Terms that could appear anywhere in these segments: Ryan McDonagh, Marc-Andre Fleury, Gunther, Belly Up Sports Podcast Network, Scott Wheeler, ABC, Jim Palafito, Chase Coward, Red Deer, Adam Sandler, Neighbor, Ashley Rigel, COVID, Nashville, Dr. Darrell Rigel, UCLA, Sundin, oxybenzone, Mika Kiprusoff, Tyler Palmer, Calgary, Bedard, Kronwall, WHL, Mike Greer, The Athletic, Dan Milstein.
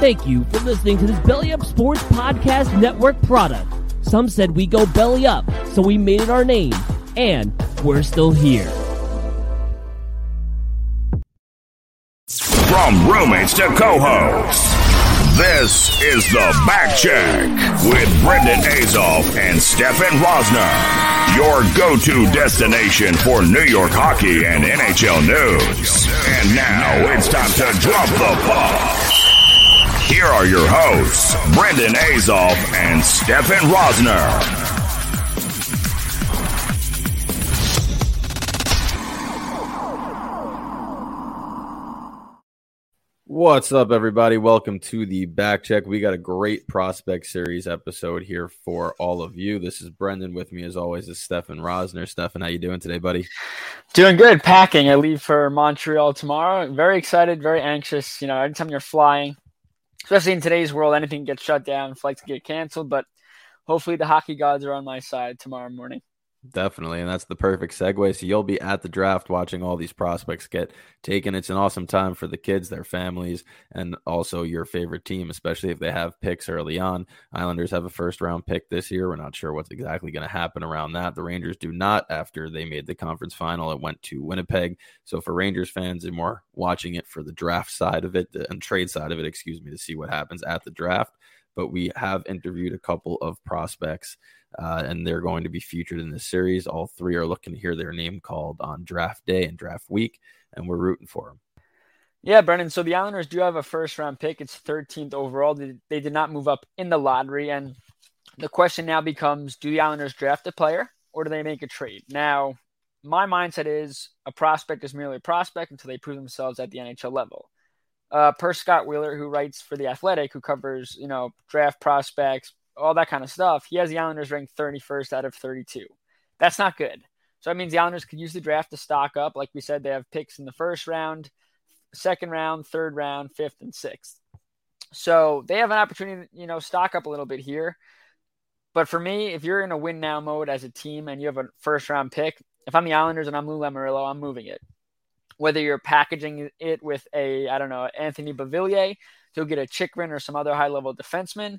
Thank you for listening to this Belly Up Sports Podcast Network product. Some said we go belly up, so we made it our name, and we're still here. From roommates to co-hosts, this is The Back Check with Brendan Azoff and Stefen Rosner, your go-to destination for New York hockey and NHL news. And now it's time to drop the puck. Here are your hosts, Brendan Azoff and Stefen Rosner. What's up, everybody? Welcome to The Back Check. We got a great prospect series episode here for all of you. This is Brendan. With me, as always, is Stefen Rosner. Stefen, how you doing today, buddy? Doing good. Packing. I leave for Montreal tomorrow. Very excited, very anxious. You know, anytime you're flying, especially in today's world, anything gets shut down, flights get canceled, but hopefully the hockey gods are on my side tomorrow morning. Definitely, and that's the perfect segue. So you'll be at the draft watching all these prospects get taken. It's an awesome time for the kids, their families, and also your favorite team, especially if they have picks early on. Islanders have a first-round pick this year. We're not sure what's exactly going to happen around that. The Rangers do not. After they made the conference final, it went to Winnipeg. So for Rangers fans, and more watching it for the draft side of it and trade side of it, to see what happens at the draft. But we have interviewed a couple of prospects, and they're going to be featured in this series. All three are looking to hear their name called on draft day and draft week, and we're rooting for them. Yeah, Brendan, so the Islanders do have a first-round pick. It's 13th overall. They did not move up in the lottery, and the question now becomes, do the Islanders draft a player, or do they make a trade? Now, my mindset is a prospect is merely a prospect until they prove themselves at the NHL level. Per Scott Wheeler, who writes for The Athletic, who covers, you know, draft prospects, all that kind of stuff, he has the Islanders ranked 31st out of 32. That's not good. So that means the Islanders could use the draft to stock up. Like we said, they have picks in the first round, second round, third round, fifth, and sixth. So they have an opportunity to, you know, stock up a little bit here. But for me, if you're in a win now mode as a team and you have a first round pick, if I'm the Islanders and I'm Lou Lamoriello, I'm moving it. Whether you're packaging it with a, I don't know, Anthony Beauvillier, you'll get a Chikrin or some other high-level defenseman.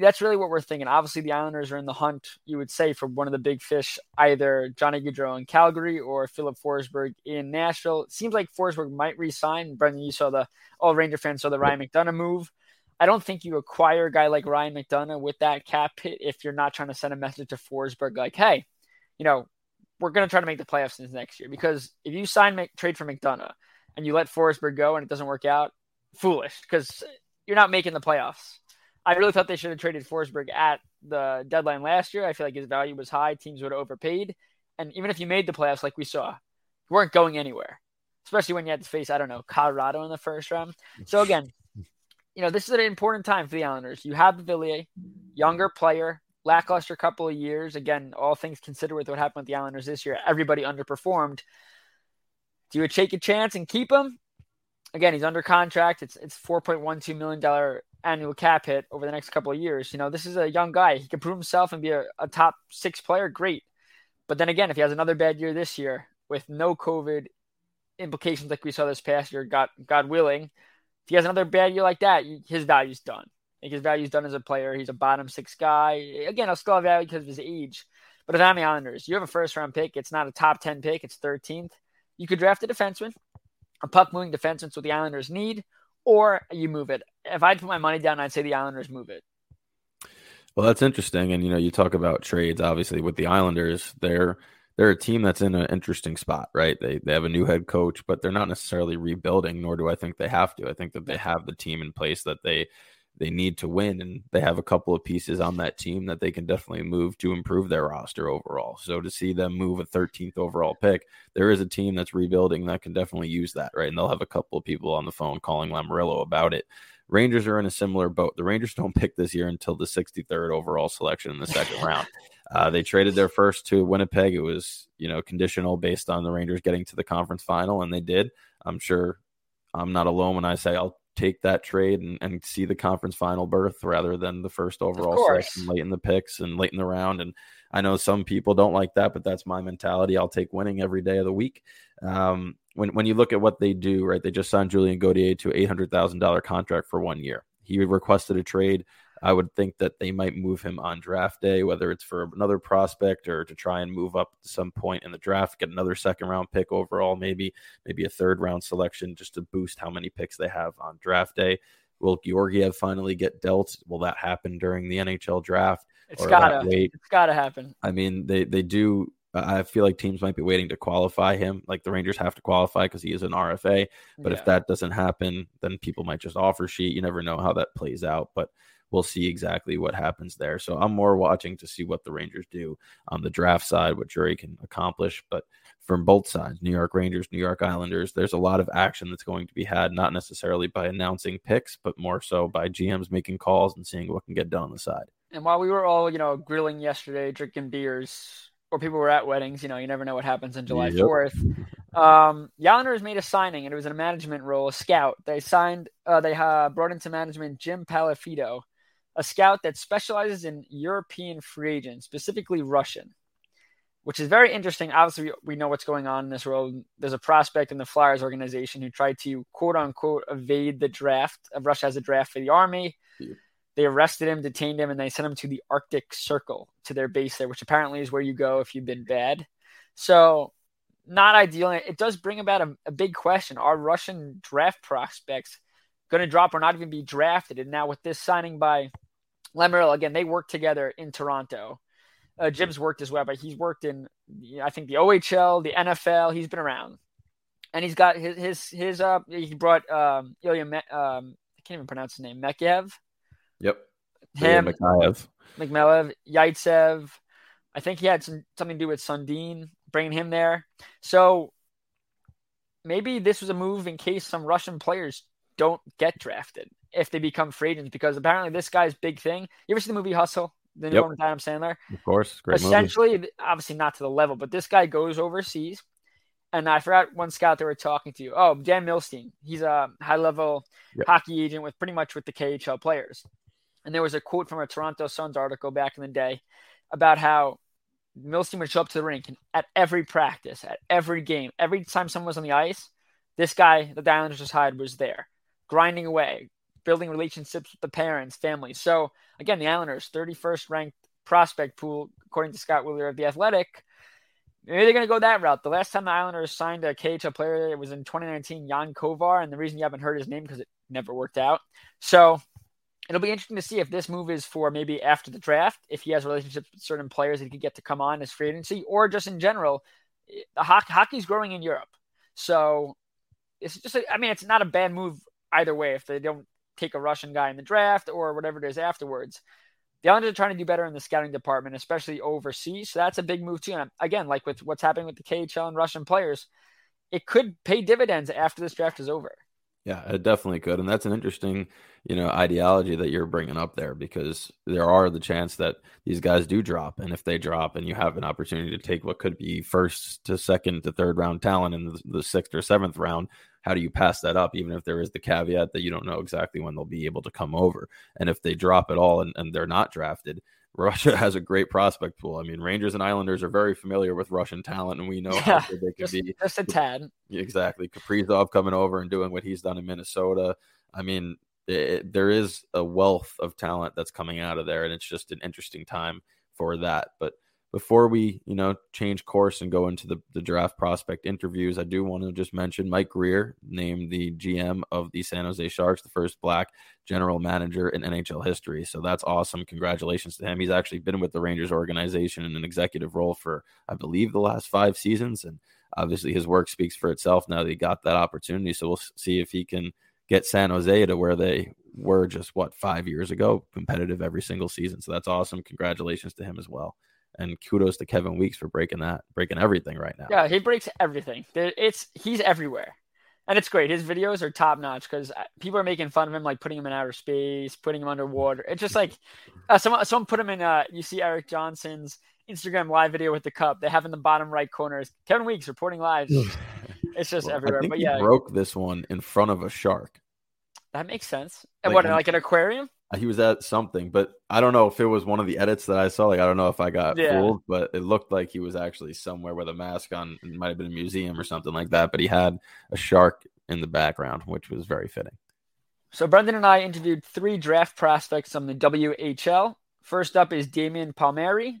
That's really what we're thinking. Obviously, the Islanders are in the hunt, you would say, for one of the big fish, either Johnny Gaudreau in Calgary or Philip Forsberg in Nashville. It seems like Forsberg might re-sign. Brendan, you saw all Ranger fans saw the Ryan McDonagh move. I don't think you acquire a guy like Ryan McDonagh with that cap hit if you're not trying to send a message to Forsberg like, hey, you know, we're going to try to make the playoffs next year, because if you trade for McDonagh and you let Forsberg go and it doesn't work out, foolish, because you're not making the playoffs. I really thought they should have traded Forsberg at the deadline last year. I feel like his value was high. Teams would have overpaid. And even if you made the playoffs, like we saw, you weren't going anywhere, especially when you had to face, I don't know, Colorado in the first round. So again, you know, this is an important time for the Islanders. You have Beauvillier, younger player, lackluster couple of years. Again, all things considered with what happened with the Islanders this year, everybody underperformed. Do you take a chance and keep him? Again, he's under contract. It's $4.12 million annual cap hit over the next couple of years. You know, this is a young guy. He can prove himself and be a top six player. Great. But then again, if he has another bad year this year with no COVID implications like we saw this past year, God willing, if he has another bad year like that, his value's done. Like, his value's done as a player. He's a bottom six guy. Again, I'll still have value because of his age. But if I'm the Islanders, you have a first-round pick. It's not a top-10 pick. It's 13th. You could draft a defenseman, a puck-moving defenseman's what the Islanders need, or you move it. If I put my money down, I'd say the Islanders move it. Well, that's interesting. And, you know, you talk about trades, obviously, with the Islanders. They're a team that's in an interesting spot, right? They have a new head coach, but they're not necessarily rebuilding, nor do I think they have to. I think that they have the team in place that they – they need to win, and they have a couple of pieces on that team that they can definitely move to improve their roster overall. So to see them move a 13th overall pick, there is a team that's rebuilding that can definitely use that, right? And they'll have a couple of people on the phone calling Lamoriello about it. Rangers are in a similar boat. The Rangers don't pick this year until the 63rd overall selection in the second round. They traded their first to Winnipeg. It was, conditional based on the Rangers getting to the conference final, and they did. I'm sure I'm not alone when I say I'll take that trade and see the conference final berth rather than the first overall selection late in the picks and late in the round. And I know some people don't like that, but that's my mentality. I'll take winning every day of the week. When you look at what they do, right, they just signed Julien Gaudier to an $800,000 contract for 1 year. He requested a trade. I would think that they might move him on draft day, whether it's for another prospect or to try and move up to some point in the draft, get another second-round pick overall, maybe a third-round selection just to boost how many picks they have on draft day. Will Georgiev finally get dealt? Will that happen during the NHL draft? It's got to happen. I mean, they do. I feel like teams might be waiting to qualify him. Like the Rangers have to qualify because he is an RFA. But if that doesn't happen, then people might just offer sheet. You never know how that plays out. But we'll see exactly what happens there. So I'm more watching to see what the Rangers do on the draft side, what Drury can accomplish. But from both sides, New York Rangers, New York Islanders, there's a lot of action that's going to be had, not necessarily by announcing picks, but more so by GMs making calls and seeing what can get done on the side. And while we were all, grilling yesterday, drinking beers, or people were at weddings, you never know what happens on July 4th. Islanders made a signing, and it was in a management role, a scout. They signed, they brought into management Jim Palafito, a scout that specializes in European free agents, specifically Russian, which is very interesting. Obviously, we know what's going on in this world. There's a prospect in the Flyers organization who tried to, quote-unquote, evade the draft. Russia has a draft for the Army. Yeah. They arrested him, detained him, and they sent him to the Arctic Circle, to their base there, which apparently is where you go if you've been bad. So not ideal. It does bring about a big question. Are Russian draft prospects going to drop or not even be drafted? And now with this signing by Lamoriello, again, they work together in Toronto. Jim's worked as well, but he's worked in, I think, the OHL, the NFL. He's been around. And he's got his he brought Ilya, I can't even pronounce his name, Mekyev. Yep. Him, McMelev, Yaitsev. I think he had something to do with Sundin, bringing him there. So maybe this was a move in case some Russian players don't get drafted if they become free agents, because apparently this guy's big thing. You ever see the movie Hustle? The new one with Adam Sandler? Of course. Great Essentially, movie. Obviously not to the level, but this guy goes overseas. And I forgot one scout they were talking to. Oh, Dan Milstein. He's a high-level hockey agent with pretty much with the KHL players. And there was a quote from a Toronto Suns article back in the day about how Milstein would show up to the rink and at every practice, at every game, every time someone was on the ice, this guy that the Islanders just hired was there, grinding away, building relationships with the parents, family. So, again, the Islanders, 31st ranked prospect pool, according to Scott Wheeler of The Athletic. Maybe they're going to go that route. The last time the Islanders signed a KHL player, it was in 2019, Jan Kovar, and the reason you haven't heard his name because it never worked out. So it'll be interesting to see if this move is for maybe after the draft, if he has relationships with certain players that he could get to come on as free agency, or just in general, hockey's growing in Europe. So it's just, it's not a bad move either way if they don't take a Russian guy in the draft or whatever it is afterwards. The Islanders are trying to do better in the scouting department, especially overseas. So that's a big move too. And again, like with what's happening with the KHL and Russian players, it could pay dividends after this draft is over. Yeah, it definitely could. And that's an interesting, ideology that you're bringing up there, because there are the chance that these guys do drop. And if they drop and you have an opportunity to take what could be first to second to third round talent in the sixth or seventh round, how do you pass that up? Even if there is the caveat that you don't know exactly when they'll be able to come over. And if they drop at all and they're not drafted, Russia has a great prospect pool. Rangers and Islanders are very familiar with Russian talent, and we know how good they can be. Just a tad. Exactly. Kaprizov coming over and doing what he's done in Minnesota. There is a wealth of talent that's coming out of there, and it's just an interesting time for that. But before we, change course and go into the draft prospect interviews, I do want to just mention Mike Greer, named the GM of the San Jose Sharks, the first Black general manager in NHL history. So that's awesome. Congratulations to him. He's actually been with the Rangers organization in an executive role for, I believe, the last 5 seasons. And obviously his work speaks for itself now that he got that opportunity. So we'll see if he can get San Jose to where they were just, 5 years ago, competitive every single season. So that's awesome. Congratulations to him as well. And kudos to Kevin Weeks for breaking everything right now. Yeah, he breaks everything. He's everywhere. And it's great. His videos are top-notch because people are making fun of him, like putting him in outer space, putting him underwater. It's just like someone put him in you see Eric Johnson's Instagram live video with the cup. They have in the bottom right corner is Kevin Weeks reporting live. It's just everywhere. I think he broke this one in front of a shark. That makes sense. And like an aquarium? He was at something, but I don't know if it was one of the edits that I saw. I don't know if I got fooled, but it looked like he was actually somewhere with a mask on. It might have been a museum or something like that, but he had a shark in the background, which was very fitting. So Brendan and I interviewed three draft prospects from the WHL. First up is Damian Palmieri.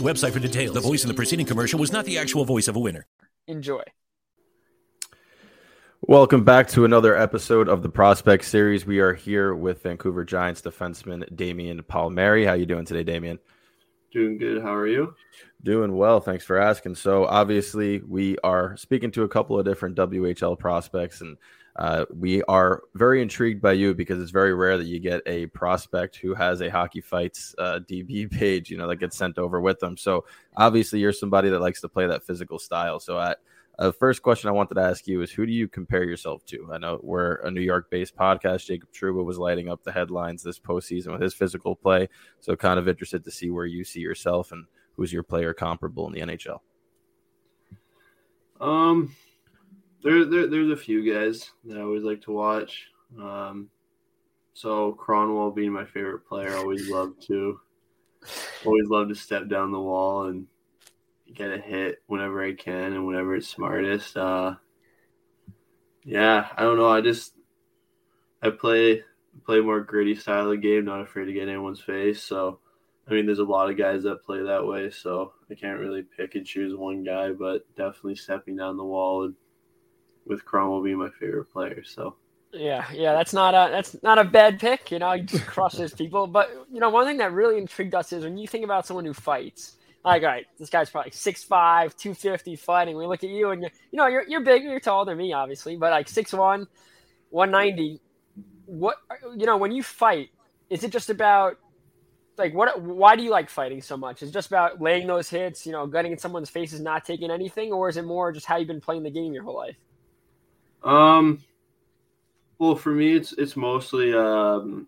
website for details. The voice in the preceding commercial was not the actual voice of a winner. Enjoy. Welcome back to another episode of the Prospect Series. We are here with Vancouver Giants defenseman Damian Palmieri. How you doing today, Damian? Doing good. How are you? Doing well. Thanks for asking. So obviously we are speaking to a couple of different WHL prospects, and we are very intrigued by you because it's very rare that you get a prospect who has a Hockey Fights DB page, that gets sent over with them. So obviously you're somebody that likes to play that physical style. So the first question I wanted to ask you is, who do you compare yourself to? I know we're a New York-based podcast. Jacob Trouba was lighting up the headlines this postseason with his physical play. So kind of interested to see where you see yourself and who's your player comparable in the NHL. There's a few guys that I always like to watch. So Kronwall being my favorite player, always love to step down the wall and get a hit whenever I can and whenever it's smartest. I don't know. I play more gritty style of game, not afraid to get in anyone's face. So, there's a lot of guys that play that way. So I can't really pick and choose one guy, but definitely stepping down the wall and with Cromwell being my favorite player. So that's not a bad pick. He just crushes people. But one thing that really intrigued us is when you think about someone who fights, like, all right, this guy's probably 6'5", 250 fighting. We look at you and you're bigger, you're taller than me, obviously, but like 6'1", 190. What when you fight, is it just about like why do you like fighting so much? Is it just about laying those hits, gutting in someone's faces, not taking anything, or is it more just how you've been playing the game your whole life? Well, for me, it's mostly an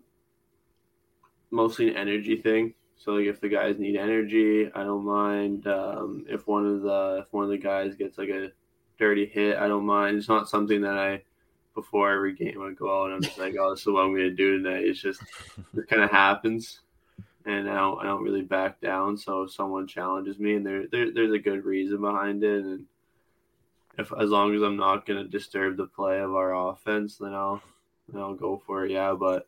energy thing. So like if the guys need energy, I don't mind. If one of the guys gets like a dirty hit, I don't mind. It's not something that before every game I go out and I'm just like, oh, this is what I'm going to do tonight. It's just, it kind of happens, and I don't really back down. So if someone challenges me and there's a good reason behind it, and as long as I'm not going to disturb the play of our offense, then I'll go for it.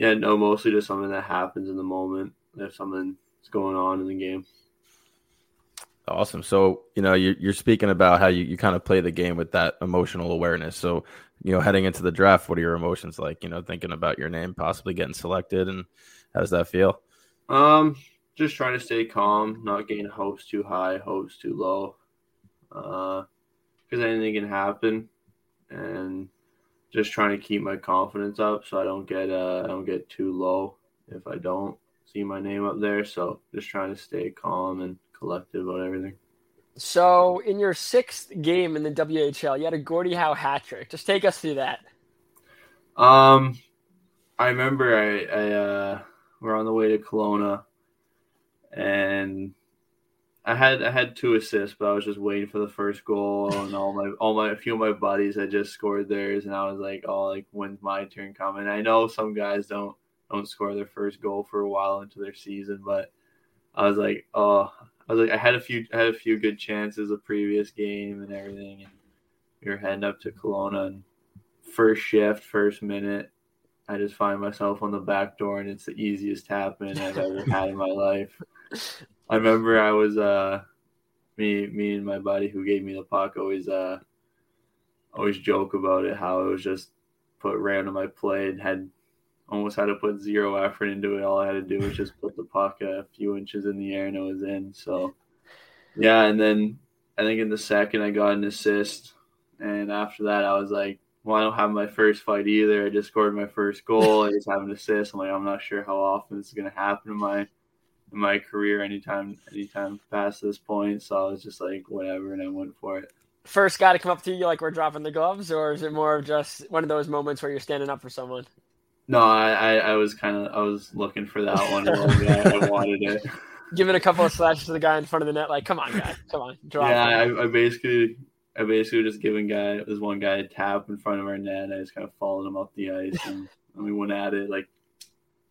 Mostly just something that happens in the moment if something's going on in the game. Awesome. So, you're speaking about how you kind of play the game with that emotional awareness. So, heading into the draft, what are your emotions like, thinking about your name, possibly getting selected, and how does that feel? Just trying to stay calm, not getting hopes too high, hopes too low. Because anything can happen, and just trying to keep my confidence up so I don't get too low if I don't see my name up there. So just trying to stay calm and collected about everything. So in your sixth game in the WHL, you had a Gordie Howe hat trick. Just take us through that. I remember I we're on the way to Kelowna, and I had two assists, but I was just waiting for the first goal, and a few of my buddies had just scored theirs, and I was like, oh, like, when's my turn coming? I know some guys don't score their first goal for a while into their season, but I was like, I had a few good chances the previous game and everything, and we were heading up to Kelowna, and first shift, first minute, I just find myself on the back door, and it's the easiest tap in I've ever had in my life. I remember I was me and my buddy who gave me the puck always joke about it, how it was just put random. I played, almost had to put zero effort into it. All I had to do was just put the puck a few inches in the air, and it was in. So yeah, and then I think in the second I got an assist, and after that I was like, well, I don't have my first fight either. I just scored my first goal. I just have an assist. I'm like, I'm not sure how often this is going to happen in my career anytime past this point. So I was just like, whatever, and I went for it. First guy to come up to you, like, we're dropping the gloves, or is it more of just one of those moments where you're standing up for someone? No, I was looking for that one. I wanted it. Giving a couple of slashes to the guy in front of the net, like, come on, guy, come on, drop. Yeah, it. I basically just this one guy a tap in front of our net, and I just kind of followed him up the ice, and we went at it, like,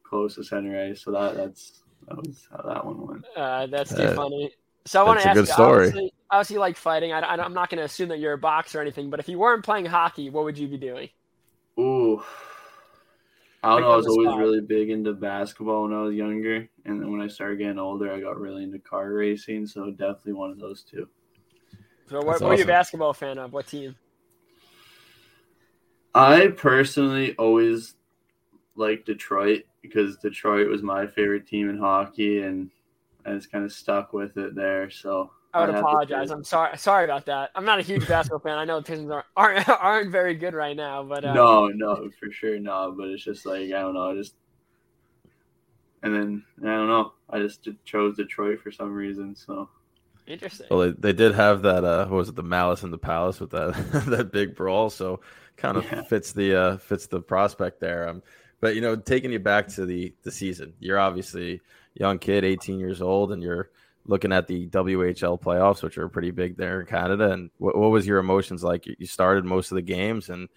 close to center ice. So that was how that one went. That's too funny. So I want to ask you, obviously you like fighting. I'm not going to assume that you're a boxer or anything, but if you weren't playing hockey, what would you be doing? Ooh. I don't know. I was always really big into basketball when I was younger. And then when I started getting older, I got really into car racing. So definitely one of those two. So what are you a basketball fan of? What team? I personally always liked Detroit because Detroit was my favorite team in hockey, and I just kind of stuck with it there. So I would apologize. I'm sorry about that. I'm not a huge basketball fan. I know the Pistons aren't very good right now, but no, for sure no. But it's just like, I don't know, I don't know. I just chose Detroit for some reason. So. Interesting. Well, they did have that. What was it, the Malice in the Palace with that that big brawl? So kind of fits the prospect there. But taking you back to the season, you're obviously a young kid, 18 years old, and you're looking at the WHL playoffs, which are pretty big there in Canada. And what was your emotions like? You started most of the games, and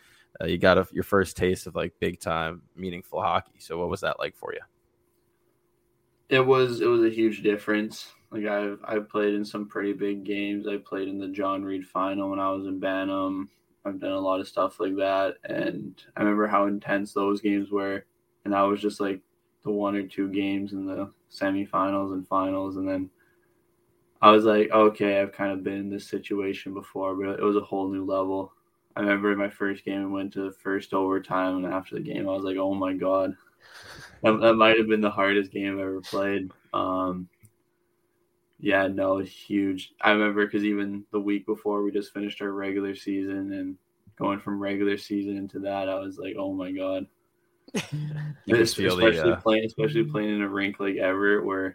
you got your first taste of, like, big time, meaningful hockey. So what was that like for you? It was a huge difference. Like, I played in some pretty big games. I played in the John Reed final when I was in Bantam. I've done a lot of stuff like that. And I remember how intense those games were. And that was just, like, the one or two games in the semifinals and finals. And then I was like, okay, I've kind of been in this situation before, but it was a whole new level. I remember in my first game, I went to the first overtime. And after the game, I was like, oh, my God. That might have been the hardest game I've ever played. Yeah, no, huge. I remember because even the week before, we just finished our regular season, and going from regular season into that, I was like, "Oh my God!" Especially playing in a rink like Everett, where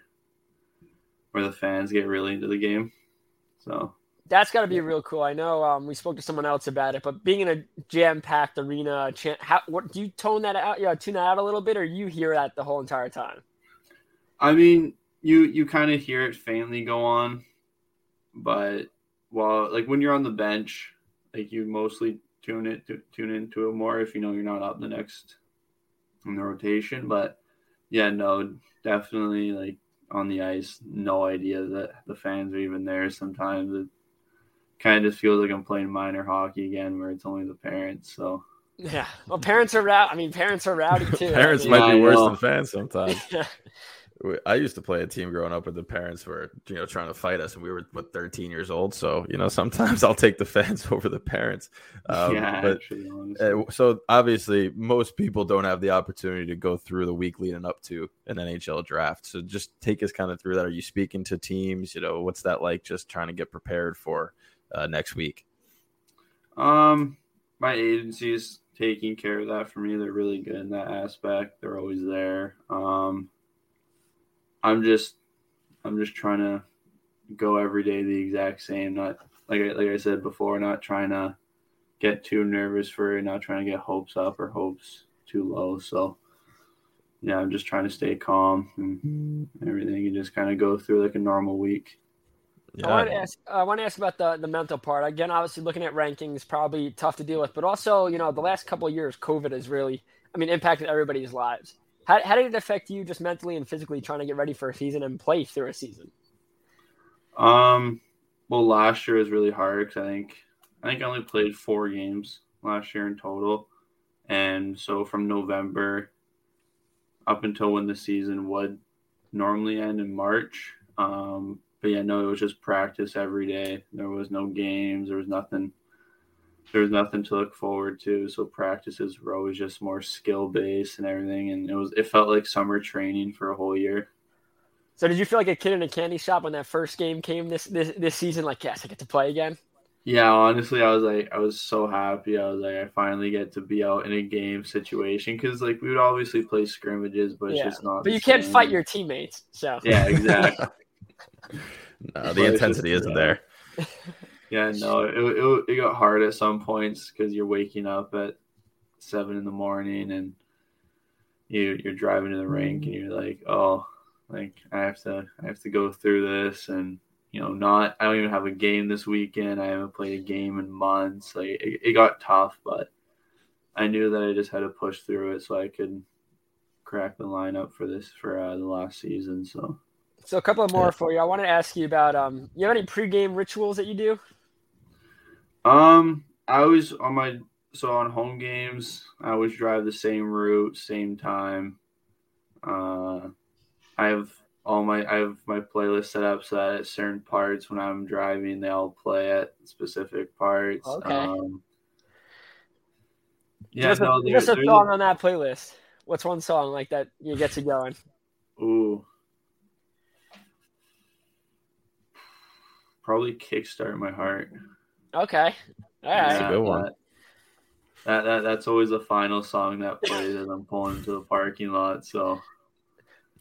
the fans get really into the game. So that's got to be real cool. I know we spoke to someone else about it, but being in a jam-packed arena, do you tone that out? Yeah, tune that out a little bit, or you hear that the whole entire time? I mean, You kind of hear it faintly go on, but when you're on the bench, like, you mostly tune into it more if you know you're not up the next in the rotation. But yeah, no, definitely, like, on the ice, no idea that the fans are even there. Sometimes it kind of just feels like I'm playing minor hockey again, where it's only the parents. So. Yeah, well, parents are rowdy. I mean, parents are rowdy too. Parents might be worse than fans sometimes. Yeah. I used to play a team growing up where the parents were, trying to fight us, and we were 13 years old. So, sometimes I'll take the fans over the parents. So obviously most people don't have the opportunity to go through the week leading up to an NHL draft. So just take us kind of through that. Are you speaking to teams? What's that like? Just trying to get prepared for next week. My agency is taking care of that for me. They're really good in that aspect. They're always there. I'm just trying to go every day the exact same. Not like I said before, not trying to get too nervous for it, not trying to get hopes up or hopes too low. So yeah, I'm just trying to stay calm and everything, and just kind of go through like a normal week. Yeah. I want to ask about the mental part. Again, obviously looking at rankings, probably tough to deal with, but also the last couple of years, COVID has really, impacted everybody's lives. How did it affect you just mentally and physically trying to get ready for a season and play through a season? Well, last year was really hard because I think I only played 4 games last year in total. And so from November up until when the season would normally end in March. But yeah, no, it was just practice every day. There was no games. There was nothing to look forward to. So practices were always just more skill based and everything. And it felt like summer training for a whole year. So did you feel like a kid in a candy shop when that first game came this season? Like, yes, I get to play again. Yeah, honestly, I was so happy. I was like, I finally get to be out in a game situation because, like, we would obviously play scrimmages, but it's just not. But you can't fight your teammates, so. Yeah, exactly. No, the intensity isn't there. Yeah, no, it got hard at some points because you're waking up at 7 in the morning and you're driving to the rink and you're like, oh, like I have to go through this and I don't even have a game this weekend. I haven't played a game in months. Like it got tough, but I knew that I just had to push through it so I could crack the lineup for the last season. So a couple of more for you. I want to ask you about you have any pregame rituals that you do? I always on home games, I always drive the same route, same time. I have my playlist set up so that at certain parts when I'm driving, they all play at specific parts. Okay. Just a song on that playlist. What's one song like that you get you going? Ooh. Probably Kickstart My Heart. Okay. All right. That's a good one. That's always the final song that plays as I'm pulling into the parking lot, so...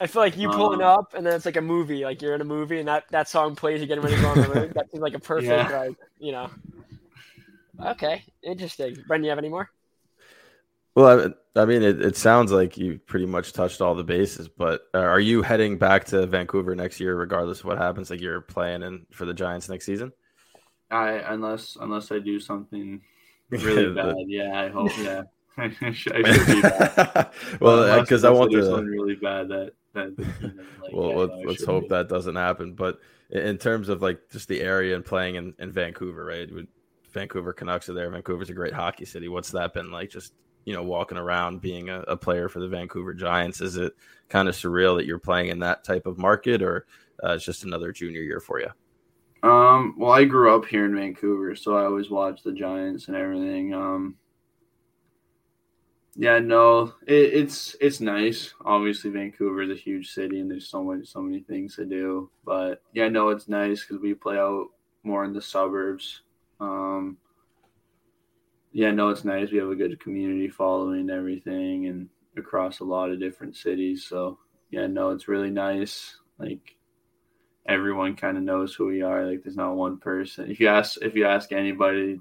I feel like you pulling up, and then it's like a movie. Like you're in a movie, and that song plays again when you go on the road. That seems like a perfect, like, Okay, interesting. Brendan, you have any more? Well, I mean, it sounds like you pretty much touched all the bases. But are you heading back to Vancouver next year, regardless of what happens? Like you're playing for the Giants next season? Unless I do something really bad, I hope. Yeah, I should be bad. Well, because I want to do something really bad let's hope that doesn't happen. But in terms of like just the area and playing in Vancouver, right? Vancouver Canucks are there. Vancouver's a great hockey city. What's that been like? Just walking around, being a player for the Vancouver Giants. Is it kind of surreal that you're playing in that type of market, or it's just another junior year for you? Well, I grew up here in Vancouver, so I always watched the Giants and everything. Yeah, no, it's nice. Obviously, Vancouver is a huge city, and there's so many things to do. But yeah, no, it's nice because we play out more in the suburbs. Yeah, no, it's nice. We have a good community following and everything, and across a lot of different cities. So yeah, no, it's really nice. Like everyone kind of knows who we are. Like there's not one person. If you ask anybody,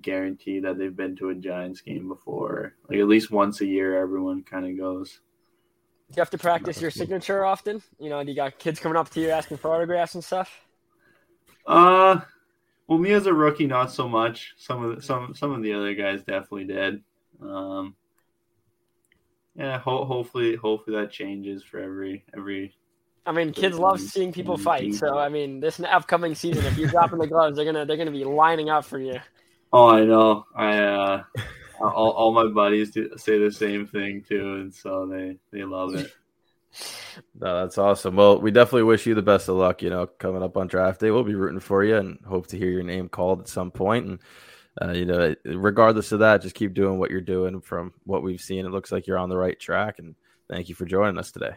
guarantee that they've been to a Giants game before. Like at least once a year, everyone kind of goes. Do you have to practice your signature often? Do you got kids coming up to you asking for autographs and stuff? Well, me as a rookie, not so much. Some of the other guys definitely did. Hopefully that changes for every. I mean, kids love seeing people fight. So I mean, this upcoming season, if you're dropping the gloves, they're gonna be lining up for you. Oh, I know. All my buddies say the same thing too, and so they love it. No, that's awesome. Well, we definitely wish you the best of luck. Coming up on draft day, we'll be rooting for you and hope to hear your name called at some point. And regardless of that, just keep doing what you're doing. From what we've seen, it looks like you're on the right track. And thank you for joining us today.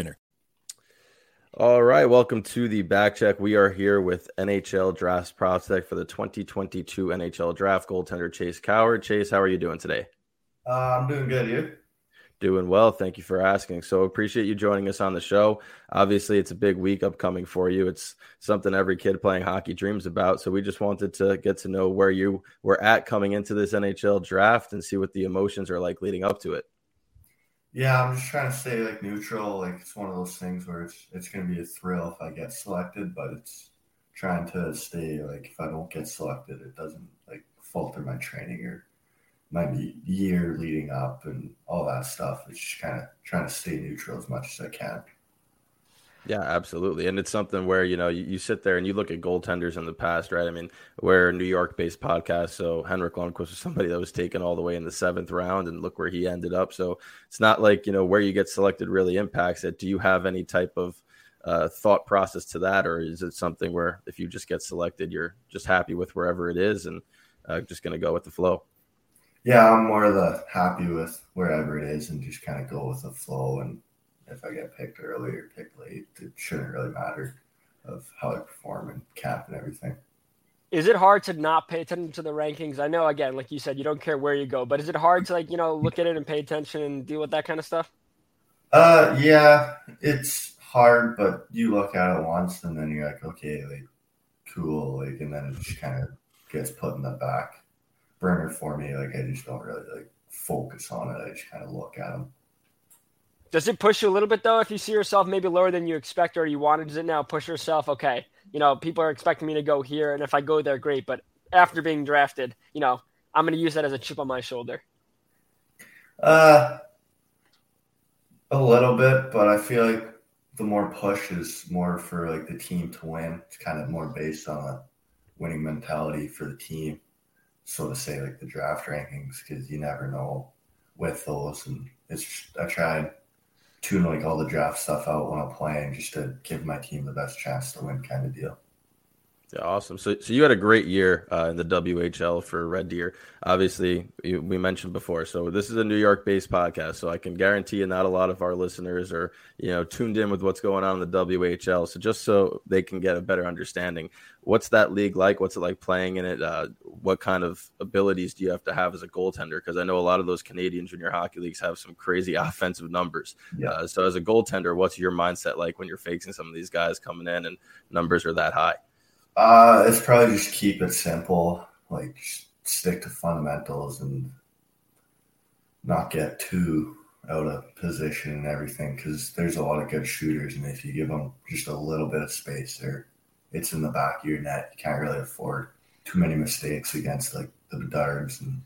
All right, welcome to the Back Check. We are here with NHL draft prospect for the 2022 NHL draft, goaltender Chase Coward. Chase, how are you doing today? I'm doing good. You? Doing well. Thank you for asking. So appreciate you joining us on the show. Obviously, it's a big week upcoming for you. It's something every kid playing hockey dreams about. So we just wanted to get to know where you were at coming into this NHL draft and see what the emotions are like leading up to it. Yeah, I'm just trying to stay like neutral. Like it's one of those things where it's going to be a thrill if I get selected, but it's trying to stay like if I don't get selected, it doesn't like falter my training or my year leading up and all that stuff. It's just kind of trying to stay neutral as much as I can. Yeah, absolutely. And it's something where, you know, you sit there and you look at goaltenders in the past, right? I mean, we're a New York-based podcast, so Henrik Lundqvist was somebody that was taken all the way in the 7th round, and look where he ended up. So it's not like, you know, where you get selected really impacts it. Do you have any type of thought process to that, or is it something where if you just get selected, you're just happy with wherever it is and just going to go with the flow? Yeah, I'm more of the happy with wherever it is and just kind of go with the flow. And if I get picked early or picked late, it shouldn't really matter of how I perform and cap and everything. Is it hard to not pay attention to the rankings? I know, again, like you said, you don't care where you go, but is it hard to, like, you know, look at it and pay attention and deal with that kind of stuff? Yeah, it's hard, but you look at it once and then you're like, okay, like, cool. Like, and then it just kind of gets put in the back burner for me. Like I just don't really like focus on it. I just kind of look at them. Does it push you a little bit though? If you see yourself maybe lower than you expect or you wanted, does it now push yourself? Okay, you know, people are expecting me to go here, and if I go there, great. But after being drafted, you know, I'm going to use that as a chip on my shoulder. A little bit, but I feel like the more push is more for like the team to win. It's kind of more based on a winning mentality for the team. So to say, like the draft rankings, because you never know with those. And it's just, I tried tuning like all the draft stuff out when I'm playing just to give my team the best chance to win, kind of deal. Yeah, awesome. So you had a great year in the WHL for Red Deer. Obviously, we mentioned before. So this is a New York-based podcast, so I can guarantee you not a lot of our listeners are, you know, tuned in with what's going on in the WHL. So just so they can get a better understanding, what's that league like? What's it like playing in it? What kind of abilities do you have to have as a goaltender? Because I know a lot of those Canadian junior hockey leagues have some crazy offensive numbers. Yeah. So as a goaltender, what's your mindset like when you're facing some of these guys coming in and numbers are that high? It's probably just keep it simple, like just stick to fundamentals and not get too out of position and everything, because there's a lot of good shooters, and if you give them just a little bit of space there, it's in the back of your net. You can't really afford too many mistakes against like the Bedards and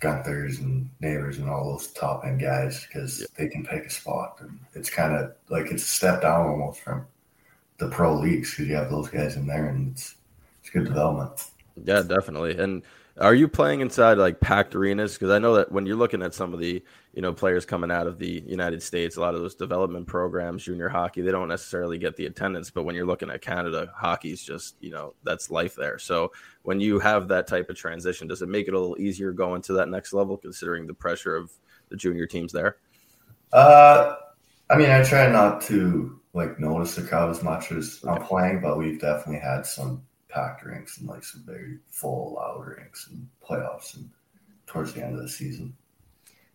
Gunthers and Neighbors and all those top-end guys, because they can pick a spot. And it's kind of like it's a step down almost from the pro leagues, because you have those guys in there, and it's good development. Yeah, definitely. And are you playing inside like packed arenas? Because I know that when you're looking at some of the, you know, players coming out of the United States, a lot of those development programs, junior hockey, they don't necessarily get the attendance. But when you're looking at Canada, hockey's just, you know, that's life there. So when you have that type of transition, does it make it a little easier going to that next level, considering the pressure of the junior teams there? I mean, I try not to like notice the crowd as much as I'm playing, but we've definitely had some packed rinks and like some very full, loud rinks and playoffs and towards the end of the season.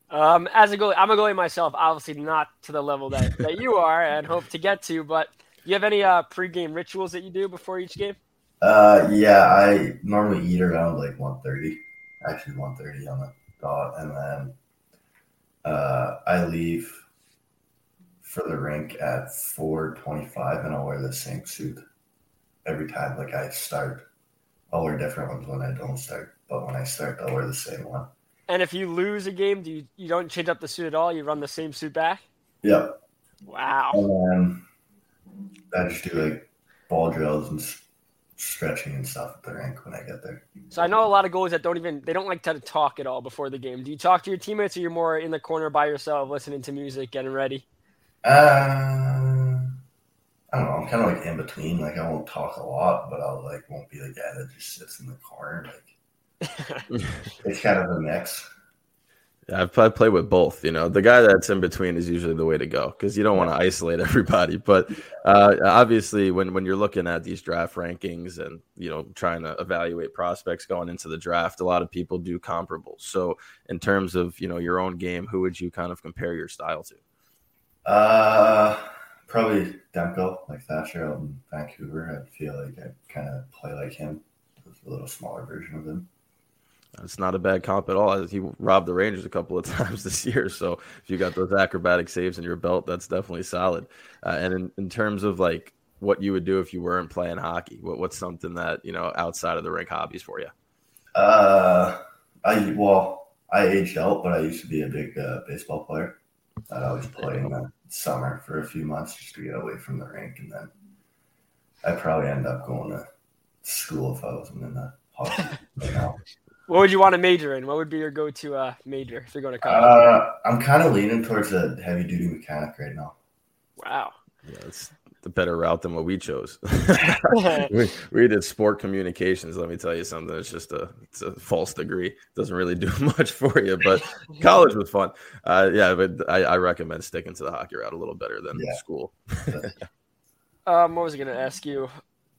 As a goalie, I'm a goalie myself, obviously not to the level that you are and hope to get to, but do you have any pregame rituals that you do before each game? Yeah, I normally eat around like 1:30 on the dot. And then I leave for the rink at 4:25, and I'll wear the same suit every time. Like I start, I'll wear different ones when I don't start, but when I start, I'll wear the same one. And if you lose a game, do you don't change up the suit at all? You run the same suit back? Yep. Wow. And I just do like ball drills and stretching and stuff at the rink when I get there. So I know a lot of goalies that don't like to talk at all before the game. Do you talk to your teammates, or you're more in the corner by yourself, listening to music, getting ready? I don't know. I'm kind of like in between. Like I won't talk a lot, but I'll like won't be the guy that just sits in the corner. Like it's kind of a mix. I've played with both. You know, the guy that's in between is usually the way to go because you don't want to isolate everybody. But obviously, when you're looking at these draft rankings and, you know, trying to evaluate prospects going into the draft, a lot of people do comparables. So in terms of, you know, your own game, who would you kind of compare your style to? Probably Demko, like Thatcher out in Vancouver. I feel like I kind of play like him, a little smaller version of him. It's not a bad comp at all. He robbed the Rangers a couple of times this year. So if you got those acrobatic saves in your belt, that's definitely solid. And in terms of like what you would do if you weren't playing hockey, what's something that, you know, outside of the rink hobbies for you? I aged out, but I used to be a big baseball player. I'd always play in the summer for a few months just to get away from the rink. And then I'd probably end up going to school if I wasn't in the hockey right now. What would you want to major in? What would be your go-to major if you're going to college? I'm kind of leaning towards a heavy-duty mechanic right now. Wow. Yeah, it's the better route than what we chose. we did sport communications. Let me tell you something. It's just a false degree. It doesn't really do much for you, but college was fun. But I recommend sticking to the hockey route a little better than school. What was I going to ask you?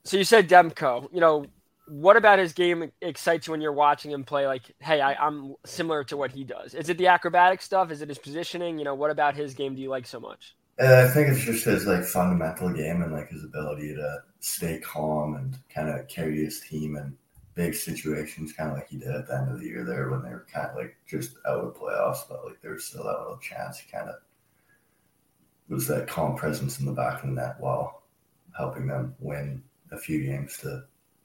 So you said Demko. You know, what about his game excites you when you're watching him play? Like, hey, I'm similar to what he does. Is it the acrobatic stuff? Is it his positioning? You know, what about his game do you like so much? I think it's just his like fundamental game and like his ability to stay calm and kind of carry his team in big situations, kind of like he did at the end of the year there when they were kind of like just out of the playoffs, but like there was still that little chance. He kind of was that calm presence in the back of the net while helping them win a few games to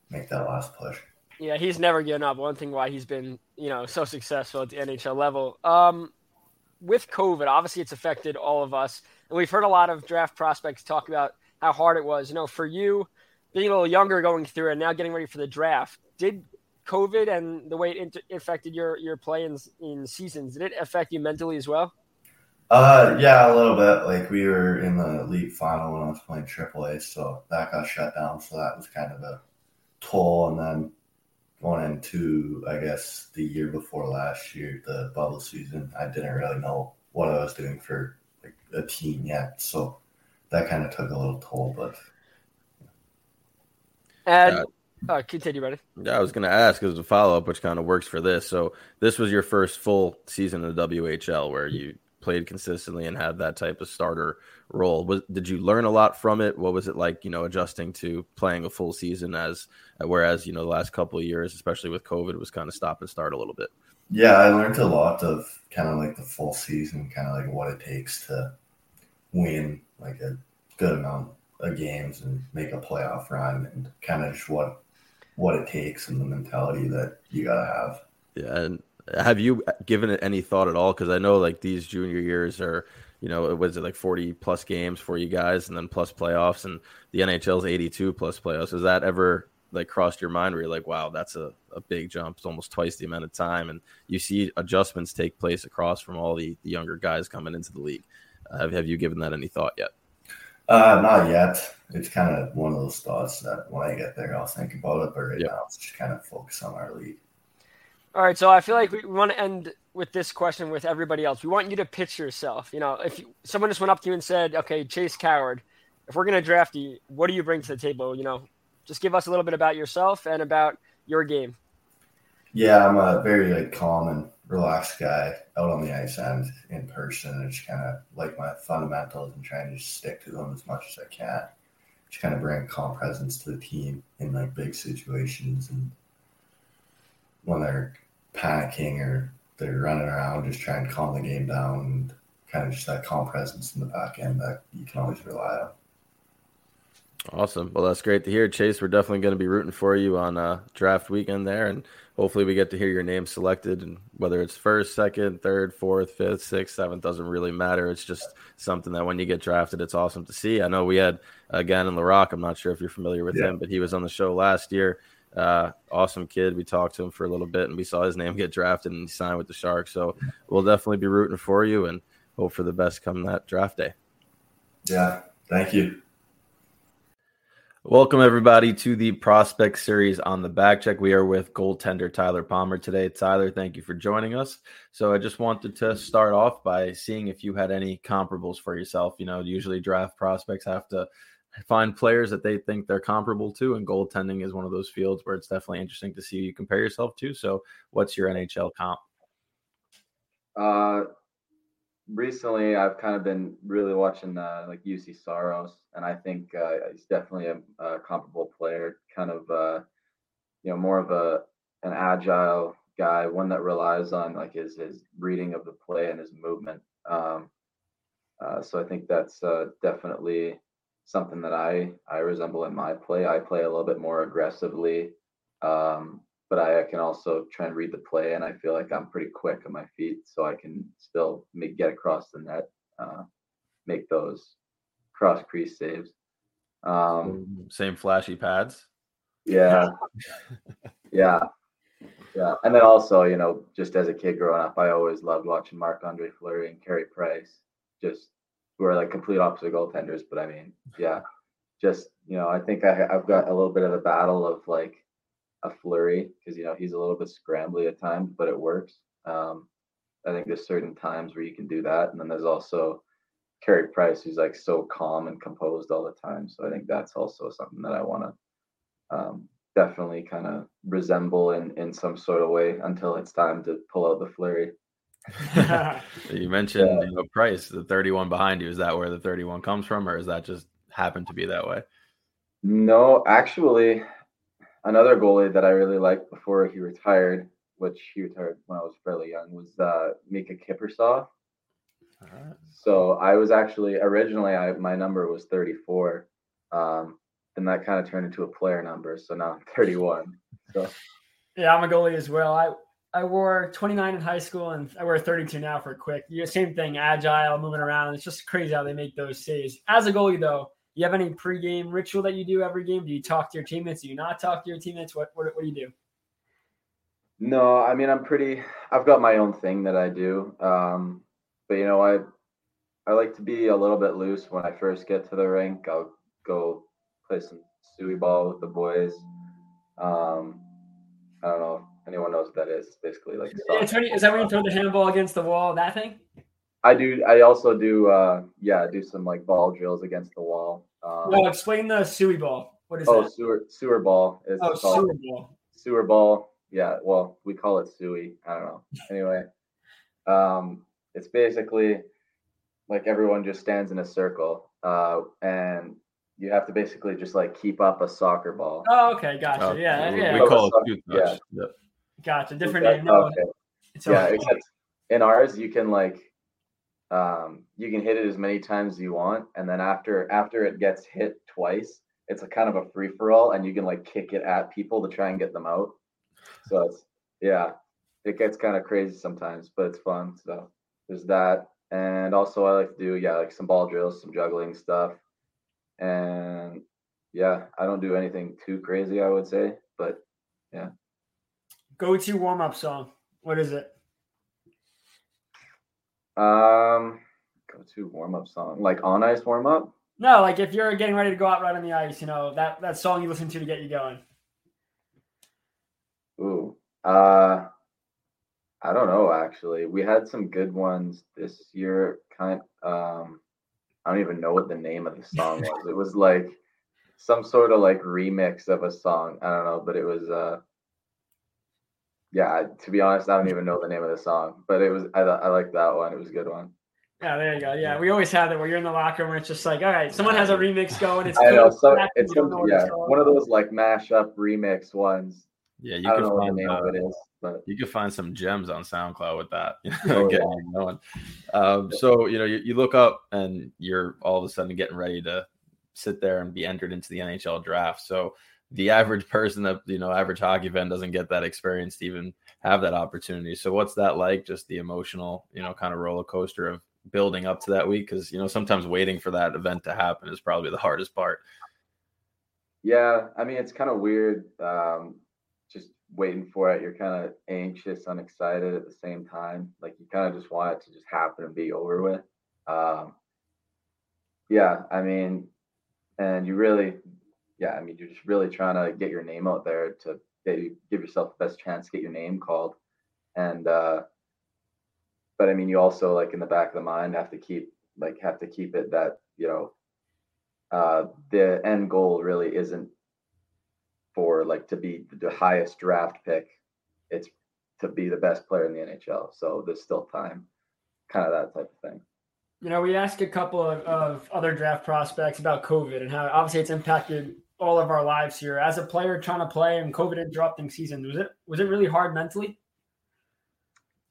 make that last push. Yeah, he's never given up. One thing why he's been, you know, so successful at the NHL level. With COVID, obviously it's affected all of us. And we've heard a lot of draft prospects talk about how hard it was. You know, for you, being a little younger going through and now getting ready for the draft, did COVID and the way it affected your play in seasons, did it affect you mentally as well? Yeah, a little bit. Like we were in the league final when I was playing AAA, so that got shut down. So that was kind of a toll, and then going into, I guess, the year before last year, the bubble season, I didn't really know what I was doing for like a team yet, so that kind of took a little toll. But continue, buddy. Yeah, I was going to ask as a follow-up, which kind of works for this. So this was your first full season in the WHL where you played consistently and had that type of starter role. Did you learn a lot from it? What was it like, you know, adjusting to playing a full season whereas, you know, the last couple of years, especially with COVID, was kind of stop and start a little bit? Yeah, I learned a lot of kind of like the full season, kind of like what it takes to win like a good amount of games and make a playoff run, and kind of just what it takes and the mentality that you gotta have. Yeah. And have you given it any thought at all? Because I know like these junior years are, you know, was it like 40 plus games for you guys and then plus playoffs, and the NHL's 82 plus playoffs. Has that ever like crossed your mind where you're like, wow, that's a big jump. It's almost twice the amount of time. And you see adjustments take place across from all the younger guys coming into the league. Have you given that any thought yet? Not yet. It's kind of one of those thoughts that when I get there, I'll think about it. But right now, it's just kind of focus on our league. All right, so I feel like we want to end with this question with everybody else. We want you to pitch yourself. You know, if someone just went up to you and said, okay, Chase Coward, if we're going to draft you, what do you bring to the table? You know, just give us a little bit about yourself and about your game. Yeah, I'm a very like calm and relaxed guy out on the ice and in person. It's kind of like my fundamentals and trying to just stick to them as much as I can. Just kind of bring a calm presence to the team in like big situations, and when they're panicking or they're running around, just try and calm the game down, and kind of just that calm presence in the back end that you can always rely on. Awesome. Well, that's great to hear, Chase. We're definitely going to be rooting for you on draft weekend there, and hopefully we get to hear your name selected, and whether it's first, second, third, fourth, fifth, sixth, seventh, doesn't really matter. It's just something that when you get drafted, it's awesome to see. I know we had a guy in LaRocque. I'm not sure if you're familiar with him, but he was on the show last year. Awesome kid. We talked to him for a little bit, and we saw his name get drafted and signed with the Sharks. So we'll definitely be rooting for you and hope for the best come that draft day. Yeah. Thank you. Welcome, everybody, to the Prospect Series on The Back Check. We are with goaltender Tyler Palmer today. Tyler, thank you for joining us. So I just wanted to start off by seeing if you had any comparables for yourself. You know, usually draft prospects have to find players that they think they're comparable to, and goaltending is one of those fields where it's definitely interesting to see who you compare yourself to. So what's your NHL comp? Recently, I've kind of been really watching like UC Saros, and I think he's definitely a comparable player. Kind of, more of an agile guy, one that relies on like his reading of the play and his movement. So I think that's definitely something that I resemble in my play. I play a little bit more aggressively, but I can also try and read the play, and I feel like I'm pretty quick on my feet, so I can still get across the net, make those cross-crease saves. Same flashy pads? Yeah. Yeah. And then also, just as a kid growing up, I always loved watching Marc-Andre Fleury and Carey Price, just who are like complete opposite goaltenders. But I mean, yeah, just, I think I've got a little bit of a battle of like, a Fleury, because he's a little bit scrambly at times, but it works. I think there's certain times where you can do that, and then there's also Carey Price, who's like so calm and composed all the time. So I think that's also something that I want to definitely kind of resemble in some sort of way until it's time to pull out the Fleury. You mentioned Price, the 31 behind you. Is that where the 31 comes from, or is that just happened to be that way? No, actually. Another goalie that I really liked before he retired, which he retired when I was fairly young, was Mika Kiprusoff. Right. So I was actually my number was 34, and that kind of turned into a player number. So now I'm 31. So. Yeah, I'm a goalie as well. I wore 29 in high school, and I wear 32 now for a quick. Same thing, agile, moving around. It's just crazy how they make those saves. As a goalie, though, you have any pregame ritual that you do every game? Do you talk to your teammates? Do you not talk to your teammates? What do you do? No, I mean, I've got my own thing that I do. But, I like to be a little bit loose when I first get to the rink. I'll go play some suey ball with the boys. I don't know if anyone knows what that is. It's basically like is that when you throw the handball against the wall, that thing? I do. I also do. I do some like ball drills against the wall. No, explain the suey ball. What is that? Sewer ball. Sewer ball. Sewer ball. Yeah. Well, we call it suey. I don't know. Anyway, it's basically like everyone just stands in a circle, and you have to basically just like keep up a soccer ball. Oh, okay, gotcha. Yeah. We call it soccer. Yeah. Gotcha. Different name. Okay. Except in ours, you can like. You can hit it as many times as you want, and then after it gets hit twice, it's a kind of a free for all, and you can like kick it at people to try and get them out. So it gets kind of crazy sometimes, but it's fun. So there's that, and also I like to do like some ball drills, some juggling stuff, and I don't do anything too crazy, I would say, but yeah. Go-to warm up song. What is it? Go-to warm-up song, like on ice warm-up? No, like if you're getting ready to go out right on the ice, that song you listen to get you going. Ooh, I don't know, actually. We had some good ones this year. I don't even know what the name of the song was. It was like some sort of like remix of a song. I don't know, but it was to be honest, I don't even know the name of the song, but it was I like that one. It was a good one. Yeah, there you go. Yeah, we always have that where you're in the locker room and it's just like, all right, someone has a remix going. It's one of those like mashup remix ones. Yeah, you can find what the name of it is, but you can find some gems on SoundCloud with that. So you look up and you're all of a sudden getting ready to sit there and be entered into the NHL draft. So. The average person that, average hockey fan doesn't get that experience to even have that opportunity. So what's that like, just the emotional, kind of roller coaster of building up to that week? Because, sometimes waiting for that event to happen is probably the hardest part. Yeah. I mean, it's kind of weird. Just waiting for it. You're kind of anxious, unexcited at the same time. Like you kind of just want it to just happen and be over with. I mean, and you really – yeah, I mean, you're just really trying to get your name out there to give yourself the best chance to get your name called. And, but I mean, you also, like, in the back of the mind have to keep it that, you know, the end goal really isn't for, like, to be the highest draft pick. It's to be the best player in the NHL. So there's still time, kind of that type of thing. You know, we asked a couple of other draft prospects about COVID and how obviously it's impacted all of our lives here. As a player trying to play and COVID interrupting season, was it really hard mentally?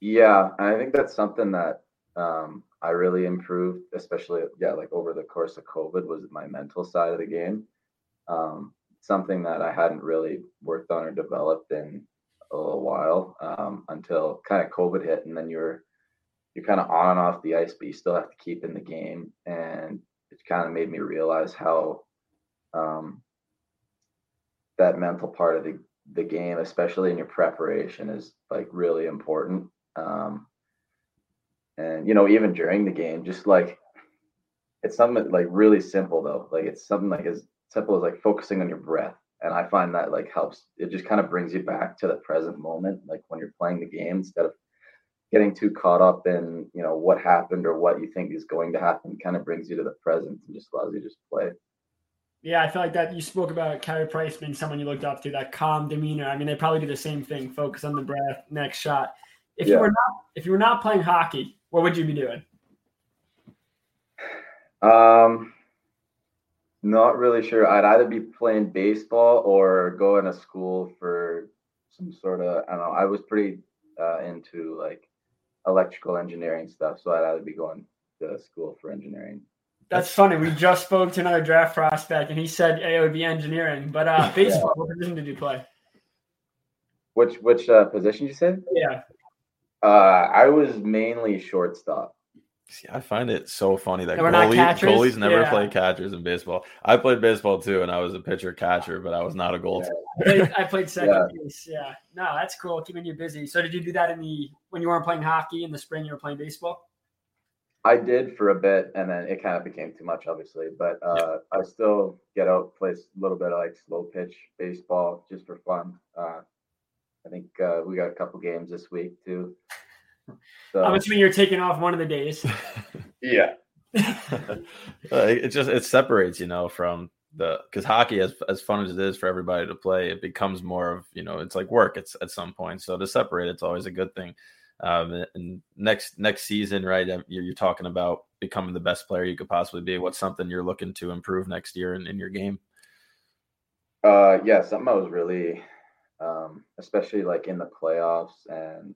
Yeah, I think that's something that I really improved, especially, yeah, like over the course of COVID, was my mental side of the game. Something that I hadn't really worked on or developed in a little while, until kind of COVID hit, and then you're kind of on and off the ice, but you still have to keep in the game. And it kind of made me realize how that mental part of the game, especially in your preparation, is, like, really important. And, you know, even during the game, just, like, it's something, like, really simple though. Like, it's something, like, as simple as, like, focusing on your breath. And I find that, like, helps. It just kind of brings you back to the present moment, like, when you're playing the game, instead of getting too caught up in, you know, what happened or what you think is going to happen. Kind of brings you to the present and just allows you to just play. Yeah, I feel like that. You spoke about Carey Price being someone you looked up to, that calm demeanor. I mean, they probably do the same thing, focus on the breath, next shot. If you were not playing hockey, what would you be doing? Not really sure. I'd either be playing baseball or going to school for some sort of, I don't know. I was pretty into, like, electrical engineering stuff, so I'd either be going to school for engineering. That's funny. We just spoke to another draft prospect, and he said, hey, it would be engineering, but baseball. Yeah. What position did you play? Which position you said? Yeah. I was mainly shortstop. See, I find it so funny that goalies never play catchers in baseball. I played baseball too, and I was a pitcher catcher, but I was not a goalie. Yeah. I played second base. Yeah. No, that's cool. Keeping you busy. So did you do that when you weren't playing hockey in the spring, you were playing baseball? I did for a bit, and then it kind of became too much, obviously. But yeah. I still get out, play a little bit of, like, slow pitch baseball just for fun. I think we got a couple games this week too. So, I'm assuming you're taking off one of the days. Yeah. It separates, you know, from because hockey, as fun as it is for everybody to play, it becomes more of, you know, it's like work. It's at some point. So to separate, it's always a good thing. And next season, right, you're talking about becoming the best player you could possibly be. What's something you're looking to improve next year in your game? Yeah, something I was really, especially, like, in the playoffs, and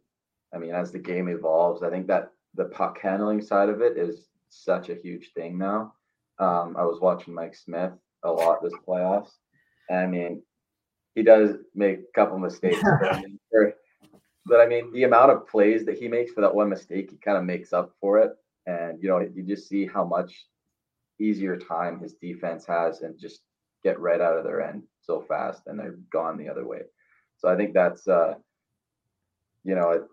I mean, as the game evolves, I think that the puck handling side of it is such a huge thing now. I was watching Mike Smith a lot this playoffs, and I mean, he does make a couple mistakes. But I mean, the amount of plays that he makes for that one mistake, he kind of makes up for it. And, you know, you just see how much easier time his defense has and just get right out of their end so fast, and they're gone the other way. So I think that's, you know,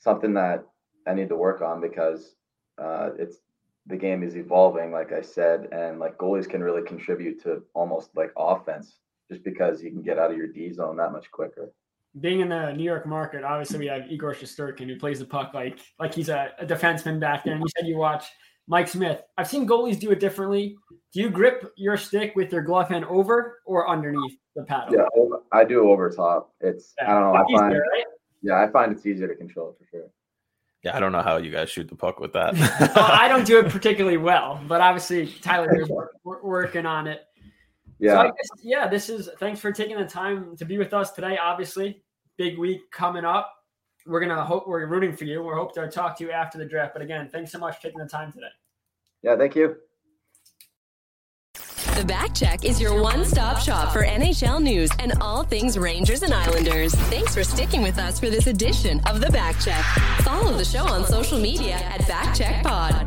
something that I need to work on, because the game is evolving, like I said, and, like, goalies can really contribute to almost, like, offense, just because you can get out of your D zone that much quicker. Being in the New York market, obviously we have Igor Shesterkin, who plays the puck like he's a defenseman back there. And you said you watch Mike Smith. I've seen goalies do it differently. Do you grip your stick with your glove hand over or underneath the paddle? Yeah, I do over top. It's, yeah. I don't know. I find, easier, right? Yeah, I find it's easier to control for sure. Yeah, I don't know how you guys shoot the puck with that. I don't do it particularly well, but obviously Tyler's working on it. Yeah. So I guess, yeah, thanks for taking the time to be with us today. Obviously, big week coming up. We're rooting for you. We hope to talk to you after the draft. But again, thanks so much for taking the time today. Yeah, thank you. The Back Check is your one-stop shop for NHL news and all things Rangers and Islanders. Thanks for sticking with us for this edition of The Back Check. Follow the show on social media at Back Check Pod.